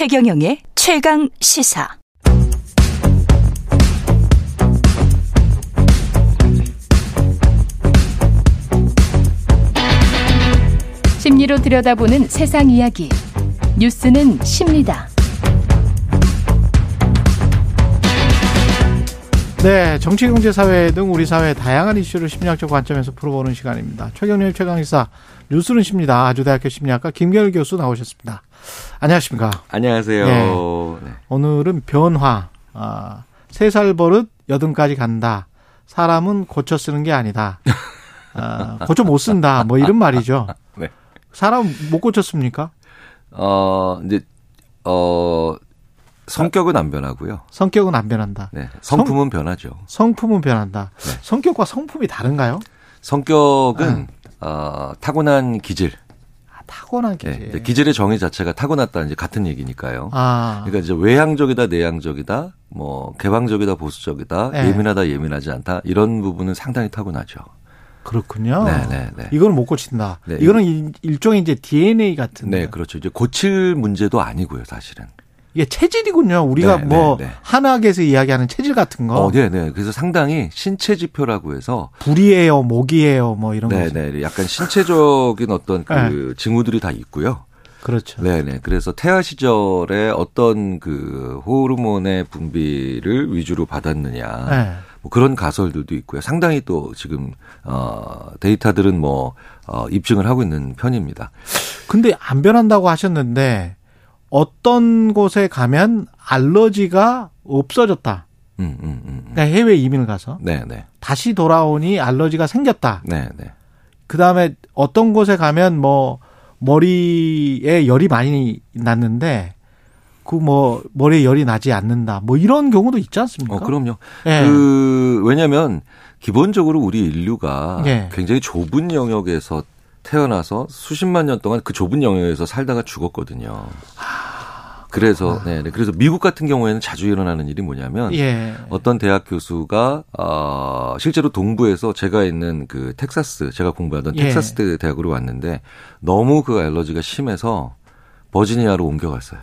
최경영의 최강 시사. 심리로 들여다보는 세상 이야기. 뉴스는 심리다. 네, 정치, 경제, 사회 등 우리 사회의 다양한 이슈를 심리학적 관점에서 풀어보는 시간입니다. 최경영 최강시사 뉴스는 심리다. 아주대학교 심리학과 김결 교수 나오셨습니다. 안녕하십니까? 안녕하세요. 네, 오늘은 변화, 3살 버릇 80까지 간다. 사람은 고쳐 쓰는 게 아니다. 고쳐 못 쓴다. 뭐 이런 말이죠. 네. 사람 못 고쳤습니까? 성격은 안 변하고요. 성격은 안 변한다. 네. 성품은 변하죠. 성품은 변한다. 네. 성격과 성품이 다른가요? 성격은 타고난 기질. 타고난 기질. 네. 기질의 정의 자체가 타고났다 이제 같은 얘기니까요. 그러니까 이제 외향적이다, 내향적이다, 뭐 개방적이다, 보수적이다, 네. 예민하다, 예민하지 않다 이런 부분은 상당히 타고나죠. 그렇군요. 네. 이건 못 고친다. 네. 이거는 일종의 이제 DNA 같은. 네, 그렇죠. 이제 고칠 문제도 아니고요, 사실은. 이게 체질이군요. 우리가 한학에서 이야기하는 체질 같은 거. 네. 그래서 상당히 신체 지표라고 해서 불이에요, 목이에요, 뭐 이런 거. 네. 약간 신체적인 어떤 그 징후들이 다 있고요. 그렇죠. 네. 그래서 태아 시절에 어떤 그 호르몬의 분비를 위주로 받았느냐. 네. 뭐 그런 가설들도 있고요. 상당히 또 지금 데이터들은 입증을 하고 있는 편입니다. 근데 안 변한다고 하셨는데 어떤 곳에 가면 알러지가 없어졌다. 그러니까 해외 이민을 가서 다시 돌아오니 알러지가 생겼다. 그 다음에 어떤 곳에 가면 머리에 열이 많이 났는데. 머리에 열이 나지 않는다. 이런 경우도 있지 않습니까? 그럼요. 예. 왜냐면, 기본적으로 우리 인류가 굉장히 좁은 영역에서 태어나서 수십만 년 동안 그 좁은 영역에서 살다가 죽었거든요. 그래서 미국 같은 경우에는 자주 일어나는 일이 뭐냐면, 어떤 대학 교수가, 실제로 동부에서 제가 있는 그 텍사스, 제가 공부하던 텍사스 대학으로 왔는데, 너무 그 알러지가 심해서 버지니아로 옮겨갔어요.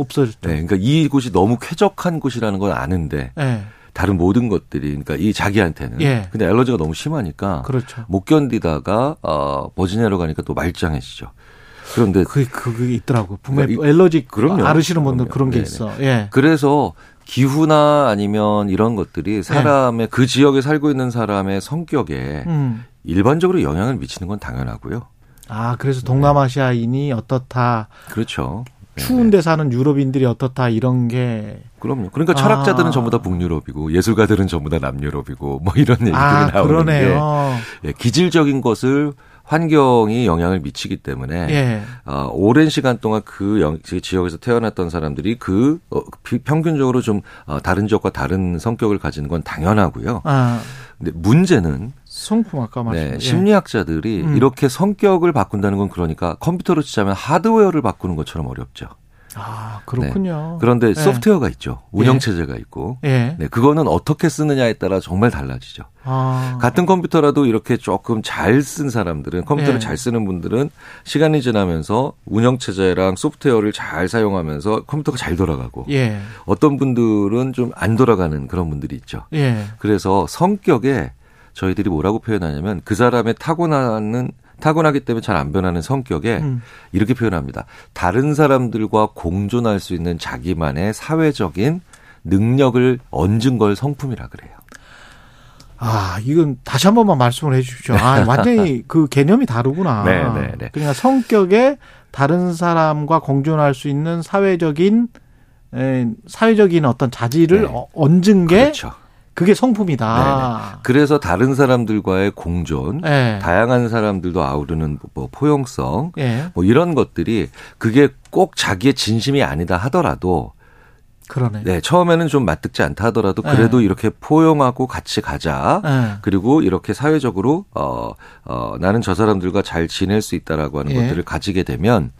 없어졌죠. 그러니까 이곳이 너무 쾌적한 곳이라는 건 아는데 다른 모든 것들이 그러니까 이 자기한테는 근데 알러지가 너무 심하니까 못 견디다가 버지니아로 가니까 또 말짱해지죠. 그런데 그게 있더라고. 분명히 알러지 앓으시는 분들 그런 게 있어. 그래서 기후나 아니면 이런 것들이 사람의 그 지역에 살고 있는 사람의 성격에 일반적으로 영향을 미치는 건 당연하고요. 그래서 동남아시아인이 어떻다. 그렇죠. 추운데 사는 유럽인들이 어떻다 이런 게. 그럼요. 그러니까 철학자들은 전부 다 북유럽이고 예술가들은 전부 다 남유럽이고 이런 얘기들이 나오는 게 기질적인 것을 환경이 영향을 미치기 때문에 오랜 시간 동안 그 지역에서 태어났던 사람들이 평균적으로 좀 다른 지역과 다른 성격을 가지는 건 당연하고요. 근데 문제는 성품 아까 말씀하신 심리학자들이 이렇게 성격을 바꾼다는 건 그러니까 컴퓨터로 치자면 하드웨어를 바꾸는 것처럼 어렵죠. 그렇군요. 그런데 소프트웨어가 있죠. 운영체제가 있고. 그거는 어떻게 쓰느냐에 따라 정말 달라지죠. 같은 컴퓨터라도 이렇게 조금 잘 쓴 사람들은 컴퓨터를 잘 쓰는 분들은 시간이 지나면서 운영체제랑 소프트웨어를 잘 사용하면서 컴퓨터가 잘 돌아가고 어떤 분들은 좀 안 돌아가는 그런 분들이 있죠. 그래서 성격에 저희들이 뭐라고 표현하냐면 그 사람의 타고나기 때문에 잘 안 변하는 성격에 이렇게 표현합니다. 다른 사람들과 공존할 수 있는 자기만의 사회적인 능력을 얹은 걸 성품이라 그래요. 이건 다시 한 번만 말씀을 해 주십시오. 완전히 그 개념이 다르구나. 네. 그러니까 성격에 다른 사람과 공존할 수 있는 사회적인 어떤 자질을 얹은 게 그렇죠. 그게 성품이다. 그래서 다른 사람들과의 공존, 다양한 사람들도 아우르는 포용성, 이런 것들이 그게 꼭 자기의 진심이 아니다 하더라도 그러네. 처음에는 좀 맞듣지 않다 하더라도 그래도 이렇게 포용하고 같이 가자. 그리고 이렇게 사회적으로 나는 저 사람들과 잘 지낼 수 있다라고 하는 것들을 가지게 되면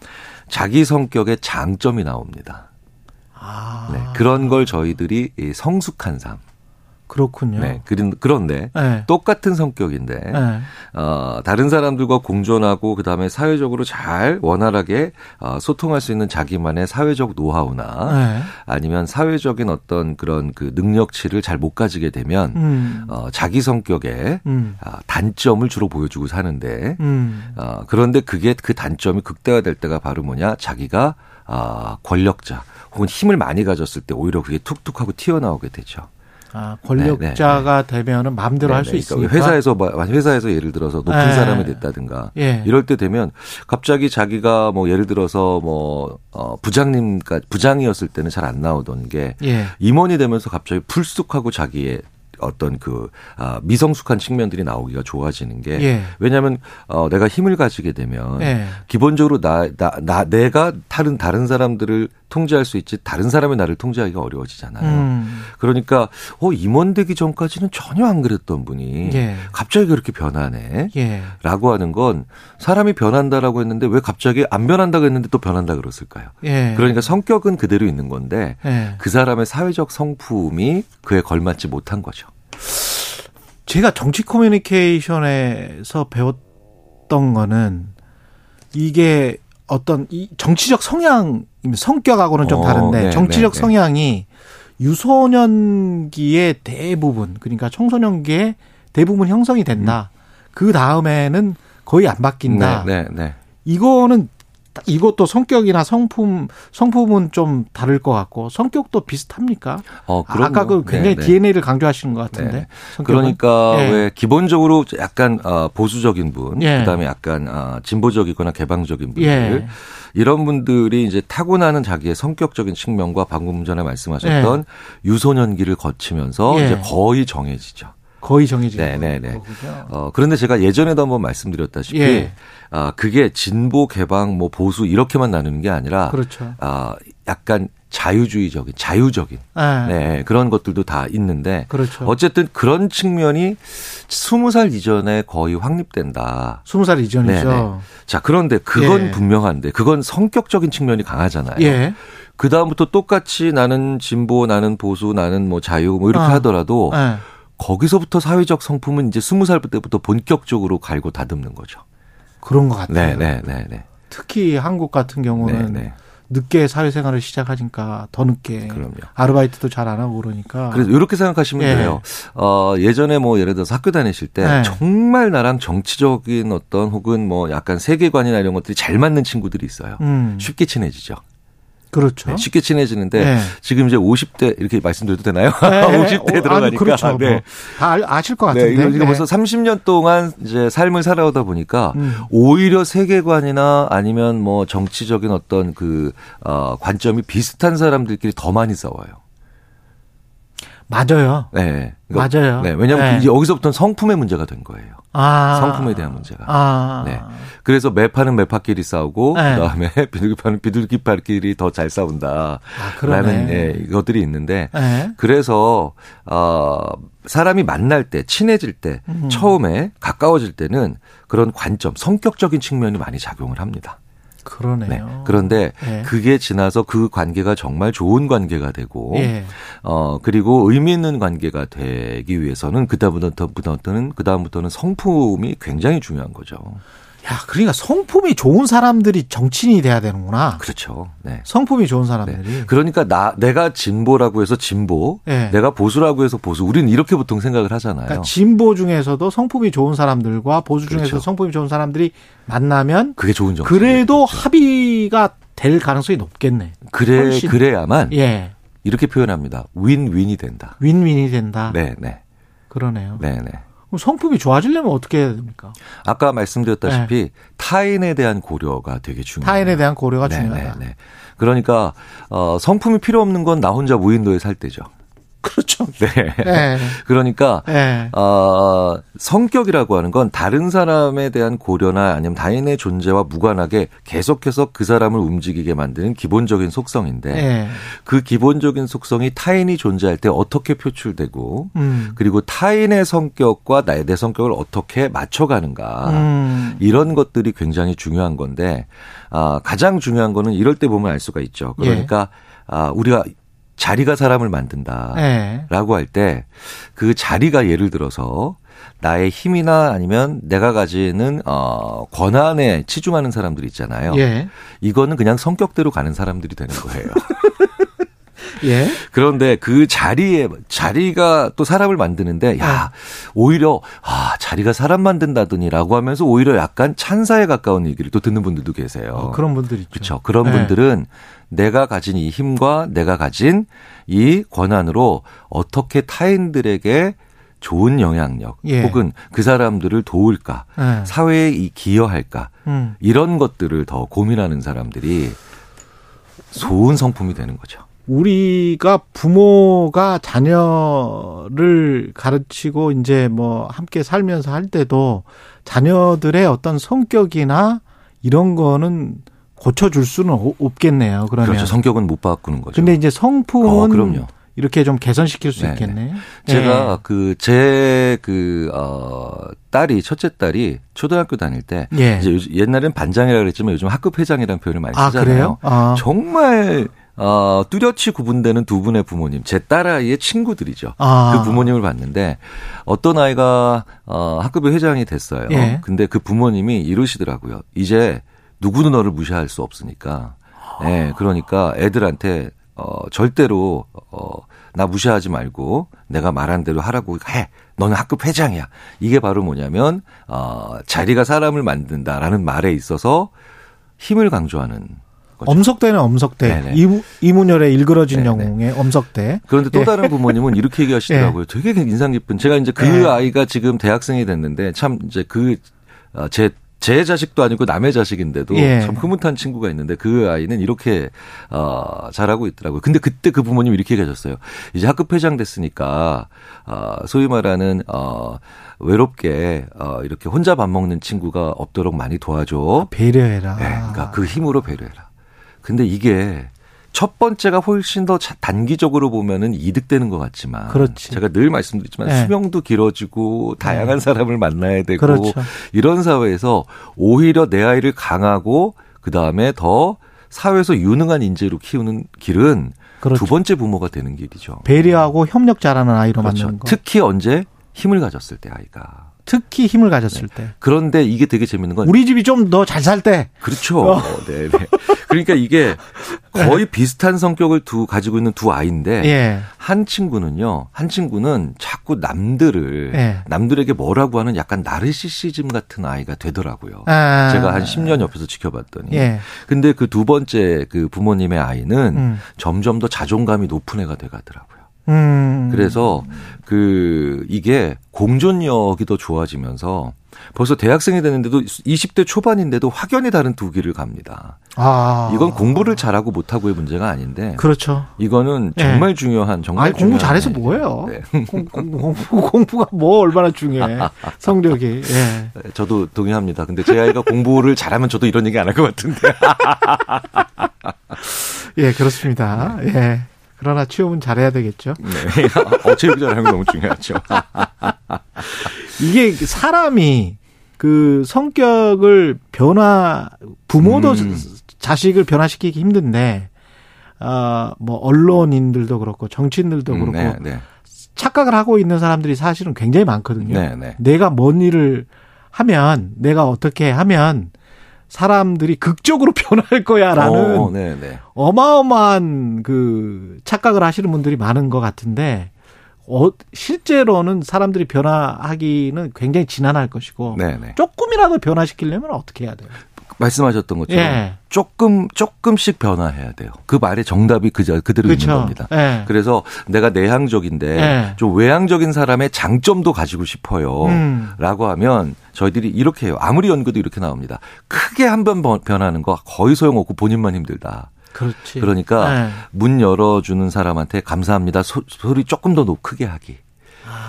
자기 성격의 장점이 나옵니다. 그런 걸 저희들이 성숙한 삶. 그렇군요. 네, 그런데 네. 똑같은 성격인데 네. 다른 사람들과 공존하고 그다음에 사회적으로 잘 원활하게 소통할 수 있는 자기만의 사회적 노하우나 네. 아니면 사회적인 어떤 그런 그 능력치를 잘 못 가지게 되면 자기 성격의 단점을 주로 보여주고 사는데 그런데 그게 그 단점이 극대화될 때가 바로 뭐냐? 자기가 권력자 혹은 힘을 많이 가졌을 때 오히려 그게 툭툭하고 튀어나오게 되죠. 아, 권력자가 되면은 마음대로 할 수 있으니까. 회사에서 예를 들어서 높은 사람이 됐다든가 이럴 때 되면 갑자기 자기가 뭐 예를 들어서 뭐 부장이었을 때는 잘 안 나오던 게 임원이 되면서 갑자기 불쑥하고 자기의 어떤 그 미성숙한 측면들이 나오기가 좋아지는 게 왜냐하면 내가 힘을 가지게 되면 기본적으로 내가 다른 사람들을 통제할 수 있지 다른 사람의 나를 통제하기가 어려워지잖아요. 그러니까 임원되기 전까지는 전혀 안 그랬던 분이 갑자기 그렇게 변하네 라고 하는 건 사람이 변한다라고 했는데 왜 갑자기 안 변한다고 했는데 또 변한다 그랬을까요? 그러니까 성격은 그대로 있는 건데 그 사람의 사회적 성품이 그에 걸맞지 못한 거죠. 제가 정치 커뮤니케이션에서 배웠던 거는 이게 어떤 이 정치적 성향, 성격하고는 좀 다른데 정치적 성향이 유소년기의 대부분, 그러니까 청소년기의 대부분 형성이 된다. 그 다음에는 거의 안 바뀐다. 이것도 성격이나 성품은 좀 다를 것 같고 성격도 비슷합니까? 아까 그 굉장히 DNA를 강조하시는 것 같은데. 그러니까 왜 기본적으로 약간 보수적인 분, 그다음에 약간 진보적이거나 개방적인 분들 이런 분들이 이제 타고나는 자기의 성격적인 측면과 방금 전에 말씀하셨던 유소년기를 거치면서 이제 거의 정해지죠. 네네네. 그런데 제가 예전에도 한번 말씀드렸다시피 그게 진보, 개방, 뭐 보수 이렇게만 나누는 게 아니라 약간 자유적인 그런 것들도 다 있는데 어쨌든 그런 측면이 20살 이전에 거의 확립된다. 20살 이전이죠. 네네. 자, 그런데 그건 분명한데 그건 성격적인 측면이 강하잖아요. 그 다음부터 똑같이 나는 진보, 나는 보수, 나는 뭐 자유 뭐 이렇게 하더라도 거기서부터 사회적 성품은 이제 20살 때부터 본격적으로 갈고 다듬는 거죠. 그런 것 같아요. 네. 특히 한국 같은 경우는 늦게 사회생활을 시작하니까 더 늦게. 그럼요. 아르바이트도 잘 안 하고 그러니까. 그래서 이렇게 생각하시면 돼요. 예전에 뭐 예를 들어서 학교 다니실 때 정말 나랑 정치적인 어떤 혹은 뭐 약간 세계관이나 이런 것들이 잘 맞는 친구들이 있어요. 쉽게 친해지죠. 그렇죠. 쉽게 친해지는데 지금 이제 50대 이렇게 말씀드려도 되나요? 50대에 들어가니까. 그렇죠. 네. 다 아실 것 같은데. 이거 벌써 30년 동안 이제 삶을 살아오다 보니까 오히려 세계관이나 아니면 뭐 정치적인 어떤 그 관점이 비슷한 사람들끼리 더 많이 싸워요. 맞아요. 네. 그러니까 맞아요. 네. 왜냐하면 이제 여기서부터는 성품의 문제가 된 거예요. 성품에 대한 문제가. 그래서 매파는 매파끼리 싸우고 그다음에 비둘기파는 비둘기파끼리 더 잘 싸운다라는 것들이 있는데 그래서 사람이 만날 때 친해질 때 처음에 가까워질 때는 그런 관점 성격적인 측면이 많이 작용을 합니다. 그러네요. 네. 그런데 그게 지나서 그 관계가 정말 좋은 관계가 되고 그리고 의미 있는 관계가 되기 위해서는 그다음부터는 성품이 굉장히 중요한 거죠. 야, 그러니까 성품이 좋은 사람들이 정치인이 돼야 되는구나. 그렇죠. 네. 성품이 좋은 사람들이. 네. 그러니까 내가 진보라고 해서 진보, 내가 보수라고 해서 보수. 우리는 이렇게 보통 생각을 하잖아요. 그러니까 진보 중에서도 성품이 좋은 사람들과 보수 중에서 성품이 좋은 사람들이 만나면 그게 좋은 정치. 그래도 합의가 될 가능성이 높겠네. 그래야만 이렇게 표현합니다. 윈윈이 된다. 윈윈이 된다. 네. 그러네요. 네. 성품이 좋아지려면 어떻게 해야 됩니까? 아까 말씀드렸다시피 타인에 대한 고려가 되게 중요해요. 타인에 대한 고려가 중요하다. 그러니까 성품이 필요 없는 건 나 혼자 무인도에 살 때죠. 그렇죠. 그러니까 성격이라고 하는 건 다른 사람에 대한 고려나 아니면 타인의 존재와 무관하게 계속해서 그 사람을 움직이게 만드는 기본적인 속성인데 그 기본적인 속성이 타인이 존재할 때 어떻게 표출되고 그리고 타인의 성격과 나의 내 성격을 어떻게 맞춰가는가 이런 것들이 굉장히 중요한 건데 가장 중요한 거는 이럴 때 보면 알 수가 있죠. 그러니까 우리가 자리가 사람을 만든다라고 할 때 그 자리가 예를 들어서 나의 힘이나 아니면 내가 가지는 권한에 치중하는 사람들이 있잖아요. 예. 이거는 그냥 성격대로 가는 사람들이 되는 거예요. 예. 그런데 그 자리가 또 사람을 만드는데, 야, 오히려, 아, 자리가 사람 만든다더니라고 하면서 오히려 약간 찬사에 가까운 얘기를 또 듣는 분들도 계세요. 그런 분들 있죠. 그렇죠. 그런 분들은 내가 가진 이 힘과 내가 가진 이 권한으로 어떻게 타인들에게 좋은 영향력, 혹은 그 사람들을 도울까, 사회에 기여할까, 이런 것들을 더 고민하는 사람들이 좋은 성품이 되는 거죠. 우리가 부모가 자녀를 가르치고 이제 뭐 함께 살면서 할 때도 자녀들의 어떤 성격이나 이런 거는 고쳐줄 수는 없겠네요. 그러면. 그렇죠. 성격은 못 바꾸는 거죠. 근데 이제 성품은 그럼요. 이렇게 좀 개선시킬 수 있겠네요. 제가 딸이, 첫째 딸이 초등학교 다닐 때, 이제 옛날엔 반장이라고 그랬지만 요즘 학급 회장이라는 표현을 많이 쓰잖아요. 그래요? 정말 뚜렷이 구분되는 두 분의 부모님, 제 딸아이의 친구들이죠. 그 부모님을 봤는데 어떤 아이가 학급의 회장이 됐어요. 근데 그 부모님이 이러시더라고요. 이제 누구도 너를 무시할 수 없으니까. 그러니까 애들한테 절대로 나 무시하지 말고 내가 말한 대로 하라고 해. 너는 학급 회장이야. 이게 바로 뭐냐면 자리가 사람을 만든다라는 말에 있어서 힘을 강조하는 거죠. 엄석대는 엄석대. 이문열의 일그러진 영웅의 엄석대. 그런데 또 다른 부모님은 이렇게 얘기하시더라고요. 되게 인상 깊은. 제가 이제 그 아이가 지금 대학생이 됐는데 참 이제 제 자식도 아니고 남의 자식인데도 참 흐뭇한 친구가 있는데 그 아이는 이렇게 잘하고 있더라고요. 근데 그때 그 부모님이 이렇게 얘기하셨어요. 이제 학급 회장 됐으니까 소위 말하는 외롭게 이렇게 혼자 밥 먹는 친구가 없도록 많이 도와줘. 배려해라. 그러니까 그 힘으로 배려해라. 근데 이게 첫 번째가 훨씬 더 단기적으로 보면은 이득되는 것 같지만, 그렇지. 제가 늘 말씀드리지만 수명도 길어지고 다양한 사람을 만나야 되고 이런 사회에서 오히려 내 아이를 강하고 그 다음에 더 사회에서 유능한 인재로 키우는 길은 두 번째 부모가 되는 길이죠. 배려하고 협력 잘하는 아이로 만드는 거. 특히 언제 힘을 가졌을 때 아이가. 특히 힘을 가졌을 때. 그런데 이게 되게 재밌는 건 우리 집이 좀 더 잘 살 때. 그렇죠. 네. 그러니까 이게 거의 비슷한 성격을 가지고 있는 두 아이인데 한 친구는 자꾸 남들에게 뭐라고 하는 약간 나르시시즘 같은 아이가 되더라고요. 제가 한 10년 옆에서 지켜봤더니. 근데 그 두 번째 그 부모님의 아이는 점점 더 자존감이 높은 애가 돼가더라고요. 그래서 이게 공존력이 더 좋아지면서 벌써 대학생이 되는데도 20대 초반인데도 확연히 다른 두 길을 갑니다. 이건 공부를 잘하고 못하고의 문제가 아닌데. 그렇죠. 이거는 정말 중요한, 공부 잘해서 뭐예요? 공부가 뭐 얼마나 중요해. 성적이. 저도 동의합니다. 근데 제 아이가 공부를 잘하면 저도 이런 얘기 안 할 것 같은데. 그렇습니다. 그러나 취업은 잘해야 되겠죠. 체육 잘하는 게 너무 중요하죠. 이게 사람이 그 성격을 부모도 자식을 변화시키기 힘든데, 뭐 언론인들도 그렇고 정치인들도 그렇고 착각을 하고 있는 사람들이 사실은 굉장히 많거든요. 내가 뭔 일을 하면, 내가 어떻게 하면 사람들이 극적으로 변할 거야라는 어마어마한 그 착각을 하시는 분들이 많은 것 같은데, 실제로는 사람들이 변화하기는 굉장히 지난할 것이고 조금이라도 변화시키려면 어떻게 해야 돼요? 말씀하셨던 것처럼 조금씩 변화해야 돼요. 그 말의 정답이 그대로 있는 겁니다. 그래서 내가 내향적인데 좀 외향적인 사람의 장점도 가지고 싶어요. 라고 하면 저희들이 이렇게 해요. 아무리 연구도 이렇게 나옵니다. 크게 한 번 변하는 거 거의 소용없고 본인만 힘들다. 그렇지. 그러니까 문 열어주는 사람한테 감사합니다. 소리 조금 더 크게 하기.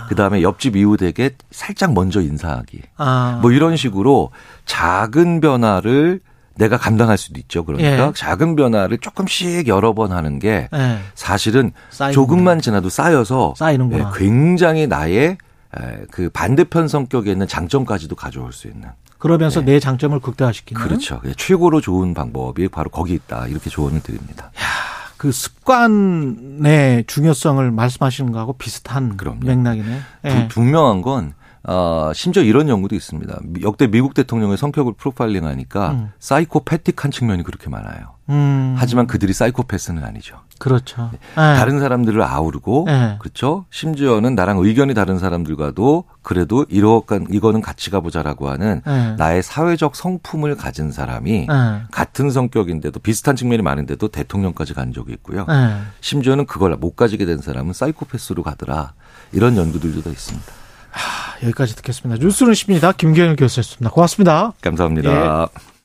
그다음에 옆집 이웃에게 살짝 먼저 인사하기. 뭐 이런 식으로 작은 변화를 내가 감당할 수도 있죠. 그러니까 작은 변화를 조금씩 여러 번 하는 게 사실은 쌓이는구나. 조금만 지나도 쌓여서 굉장히 나의 그 반대편 성격에 있는 장점까지도 가져올 수 있는. 그러면서 내 장점을 극대화시키는. 그렇죠. 최고로 좋은 방법이 바로 거기 있다. 이렇게 조언을 드립니다. 그 습관의 중요성을 말씀하시는 거하고 비슷한 그럼요. 맥락이네요. 네. 분명한 건 심지어 이런 연구도 있습니다. 역대 미국 대통령의 성격을 프로파일링하니까 사이코패틱한 측면이 그렇게 많아요. 하지만 그들이 사이코패스는 아니죠. 그렇죠. 네. 다른 사람들을 아우르고 네. 그렇죠. 심지어는 나랑 의견이 다른 사람들과도 그래도 이거는 같이 가보자라고 하는 네. 나의 사회적 성품을 가진 사람이 네. 같은 성격인데도 비슷한 측면이 많은데도 대통령까지 간 적이 있고요. 네. 심지어는 그걸 못 가지게 된 사람은 사이코패스로 가더라. 이런 연구들도 다 있습니다. 여기까지 듣겠습니다. 뉴스는 심리다 김경일 교수였습니다. 고맙습니다. 감사합니다. 예.